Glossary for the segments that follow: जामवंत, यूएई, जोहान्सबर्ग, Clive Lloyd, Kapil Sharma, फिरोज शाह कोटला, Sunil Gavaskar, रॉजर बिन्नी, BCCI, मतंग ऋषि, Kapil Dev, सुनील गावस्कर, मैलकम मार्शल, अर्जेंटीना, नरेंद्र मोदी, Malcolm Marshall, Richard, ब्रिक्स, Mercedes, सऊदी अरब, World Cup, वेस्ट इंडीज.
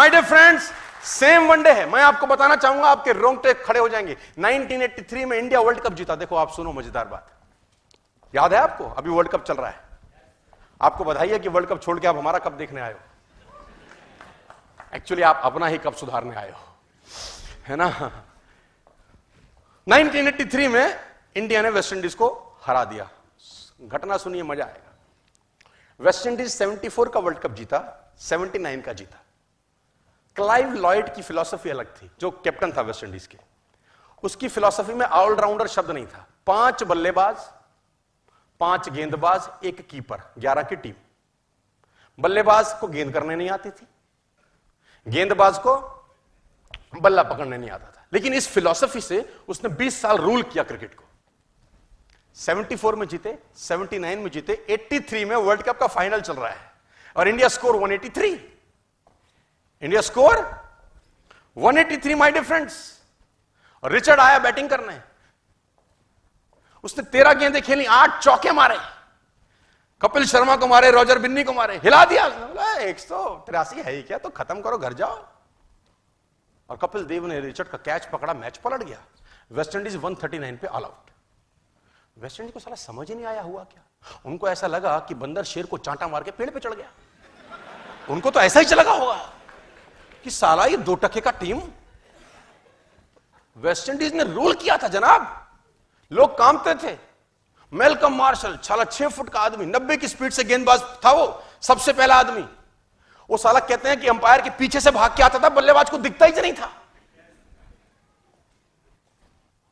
My dear friends, same one day है। मैं आपको बताना चाहूंगा, आपके रोंगटे खड़े हो जाएंगे। 1983 में इंडिया वर्ल्ड कप जीता। देखो आप सुनो मजेदार बात, याद है आपको? अभी वर्ल्ड कप चल रहा है। आपको बधाई है कि वर्ल्ड कप छोड़ के आप हमारा कप देखने आए हो। एक्चुअली आप अपना ही कप सुधारने आए हो, है ना। 1983 में इंडिया ने वेस्ट इंडीज को हरा दिया। घटना सुनिए, मजा आएगा। वेस्ट इंडीज 74 का वर्ल्ड कप जीता, 79 का जीता। क्लाइव लॉयड की फिलॉसफी अलग थी, जो कैप्टन था वेस्ट इंडीज के। उसकी फिलॉसफी में ऑलराउंडर शब्द नहीं था। 5 बल्लेबाज, 5 गेंदबाज, 1 कीपर, 11 की टीम। बल्लेबाज को गेंद करने नहीं आती थी, गेंदबाज को बल्ला पकड़ने नहीं आता था। लेकिन इस फिलॉसफी से उसने 20 साल रूल किया क्रिकेट को। 74 में जीते, 79 में जीते, 83 में वर्ल्ड कप का फाइनल चल रहा है और India score 183। India score 183 my dear friends. और रिचर्ड आया बैटिंग करने। उसने 13 गेंदें खेली, 8 चौके मारे। कपिल शर्मा को मारे, रॉजर बिन्नी को मारे, हिला दिया। 183 है ही क्या, तो खत्म करो, घर जाओ। और कपिल देव ने रिचर्ड का कैच पकड़ा, मैच पलट गया। वेस्टइंडीज 139 पे ऑल आउट। वेस्टइंडीज को साला समझ ही नहीं आया हुआ क्या। उनको ऐसा लगा कि बंदर शेर को चांटा मार के पेड़ पे चढ़ गया। उनको तो ऐसा ही लगा होगा कि साला ये 2 टके का टीम। वेस्टइंडीज ने रूल किया था जनाब, लोग कांपते थे। मैलकम मार्शल साला 6 फुट का आदमी, 90 की स्पीड से गेंदबाज था वो, सबसे पहला आदमी। वो साला कहते हैं कि अंपायर के पीछे से भाग के आता था, बल्लेबाज को दिखता ही नहीं था।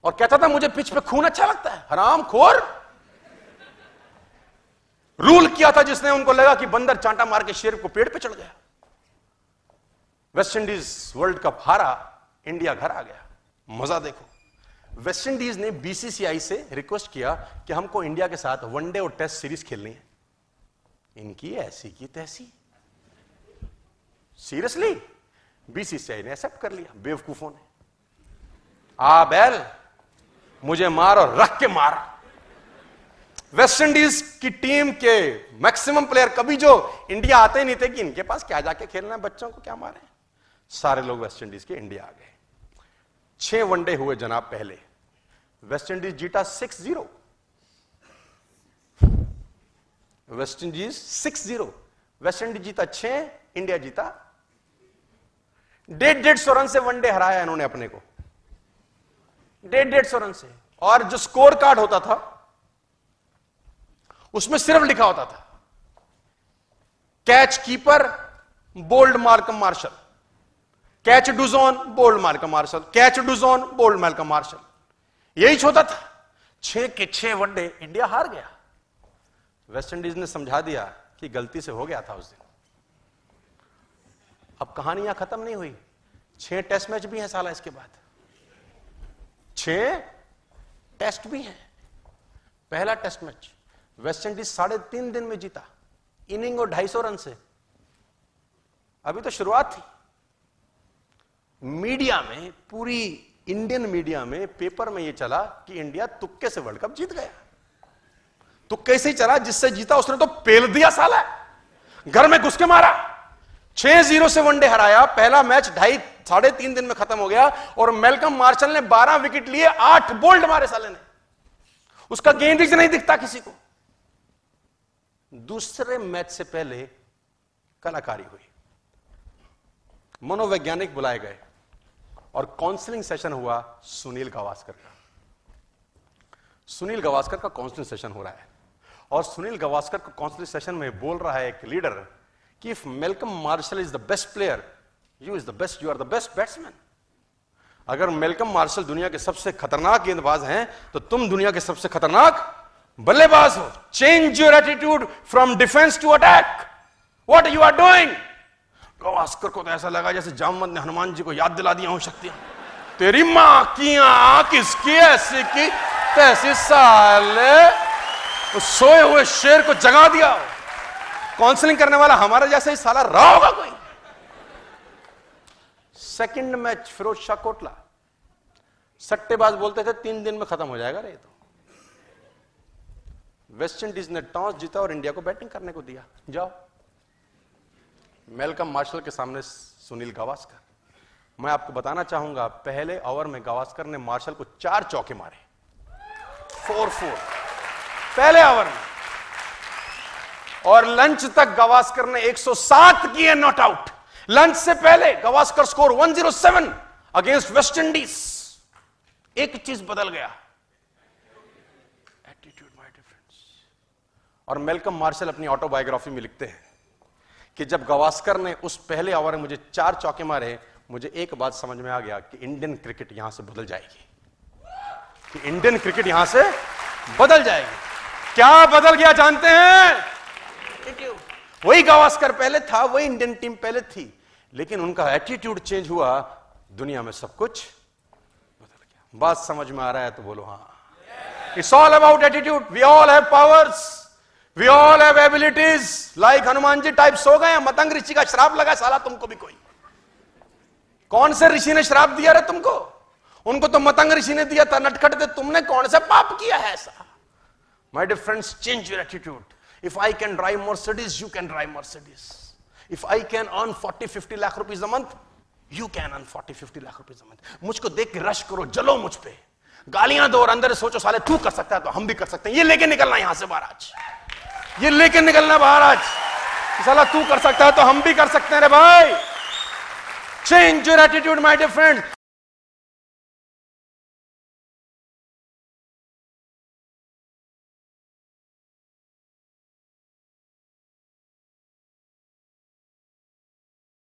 और कहता था मुझे पिच पे खून अच्छा लगता है। हरामखोर। रूल किया था जिसने, उनको लगा कि बंदर चांटा मार के शेर को पेड़ पे चढ़ गया। वेस्ट इंडीज वर्ल्ड कप हारा, इंडिया घर आ गया। मजा देखो, वेस्ट इंडीज ने बीसीसीआई से रिक्वेस्ट किया कि हमको इंडिया के साथ वनडे और टेस्ट सीरीज खेलनी है। इनकी ऐसी की तैसी, सीरियसली बीसीसीआई ने एक्सेप्ट कर लिया। बेवकूफों ने, आ बैल मुझे मार और रख के मार। वेस्ट इंडीज की टीम के मैक्सिमम प्लेयर, कभी जो इंडिया आते ही नहीं थे कि इनके पास क्या जाके खेलना है, बच्चों को क्या मारे, सारे लोग वेस्ट इंडीज के इंडिया आ गए। 6 वनडे हुए जनाब। पहले वेस्ट इंडीज जीता 6-0। वेस्ट इंडीज 6-0। वेस्ट इंडीज जीता 6, इंडिया जीता 150 रन से। वनडे हराया इन्होंने अपने को 150 रन से। और जो स्कोर कार्ड होता था उसमें सिर्फ लिखा होता था catch keeper bowled Malcolm Marshall, catch Dujon bowled Malcolm Marshall, catch Dujon bowled Malcolm Marshall. यही होता था। 6 के 6 वनडे इंडिया हार गया। वेस्ट इंडीज ने समझा दिया कि गलती से हो गया था उस दिन। अब कहानी यहां खत्म नहीं हुई। 6 टेस्ट मैच भी हैं साला इसके बाद, 6 टेस्ट भी हैं। पहला टेस्ट मैच वेस्ट इंडीज 3.5 दिन में जीता, इनिंग और 250 रन से। अभी तो शुरुआत थी। मीडिया में, पूरी इंडियन मीडिया में, पेपर में यह चला कि इंडिया तुक्के से वर्ल्ड कप जीत गया। तुक्के से ही चला, जिससे जीता उसने तो पेल दिया साला, घर में घुस के मारा। 6-0 से वनडे हराया। पहला मैच 3.5 दिन में खत्म हो गया। और मैलकम मार्शल ने 12 विकेट लिए, 8 बोल्ड मारे साले ने। उसका गेंदबाज नहीं दिखता किसी को। दूसरे मैच से पहले कलाकारी हुई, मनोवैज्ञानिक बुलाए गए और काउंसलिंग सेशन हुआ सुनील गावस्कर का। सुनील गावस्कर का काउंसलिंग सेशन हो रहा है और सुनील गावस्कर का काउंसलिंग सेशन में बोल रहा है एक लीडर कि if मैलकम मार्शल is the best player, you is the best, you are the best batsman. अगर मैलकम मार्शल दुनिया के सबसे खतरनाक गेंदबाज हैं तो तुम दुनिया के सबसे खतरनाक बल्लेबाज हो। Change your attitude from defence to attack, what you are doing. Gavaskar को तो ऐसा लगा जैसे जामवंत ने हनुमान जी को याद दिला दिया हो शक्तियां। तेरी मां की आंख, इसकी ऐसी की तैसी साले, सोए हुए शेर को जगा दिया। काउंसलिंग करने वाला हमारा जैसा ही साला रहा होगा कोई। Second match फिरोज शाह कोटला। सट्टेबाज बोलते थे 3 दिन में खत्म हो जाएगा रे। तो वेस्ट इंडीज ने टॉस जीता और इंडिया को बैटिंग करने को दिया। जाओ। मैलकम मार्शल के सामने सुनील गावस्कर। मैं आपको बताना चाहूंगा पहले ओवर में गावस्कर ने मार्शल को 4 चौके मारे, 4-4 पहले ओवर में, और लंच तक गावस्कर ने 107 किए नॉट आउट। लंच से पहले Gavaskar score 107 against वेस्ट इंडीज। एक चीज बदल गया, एटीट्यूड माय डिफरेंस। और मैल्कम मार्शल अपनी ऑटोबायोग्राफी में लिखते हैं कि जब गावस्कर ने उस पहले ओवर में मुझे 4 चौके मारे, मुझे एक बात समझ में आ गया कि इंडियन क्रिकेट यहां से बदल जाएगी, कि इंडियन क्रिकेट यहां से बदल जाएगी। क्या बदल गया जानते हैं? वही गावस्कर पहले था, वही इंडियन टीम पहले थी, लेकिन उनका एटीट्यूड चेंज हुआ, दुनिया में सब कुछ बदल गया। बात समझ में आ रहा है तो बोलो हाँ। It's all about attitude. We all have powers, we all have abilities. Like Hanuman ji type सो गए, मतंग ऋषि का श्राप लगा, साला तुमको भी कोई, कौन से ऋषि ने श्राप दिया रे तुमको? उनको तो मतंग ऋषि ने दिया था, नटखट दे, तुमने कौन सा पाप किया है ऐसा? My dear friends, change your attitude. If I can drive Mercedes, you can drive Mercedes. If I can earn 40-50 lakh rupees a month, you can earn 40-50 lakh rupees a month. मुझको देख के रश करो, जलो मुझ पे, गालियां दो और अंदर सोचो साले तू कर सकता है तो हम भी कर सकते हैं। ये लेके निकलना यहां से बाहर आज, ये लेके निकलना बाहर आज, साला तू कर सकता है तो हम भी कर सकते हैं रे भाई। Change your attitude, my dear friend.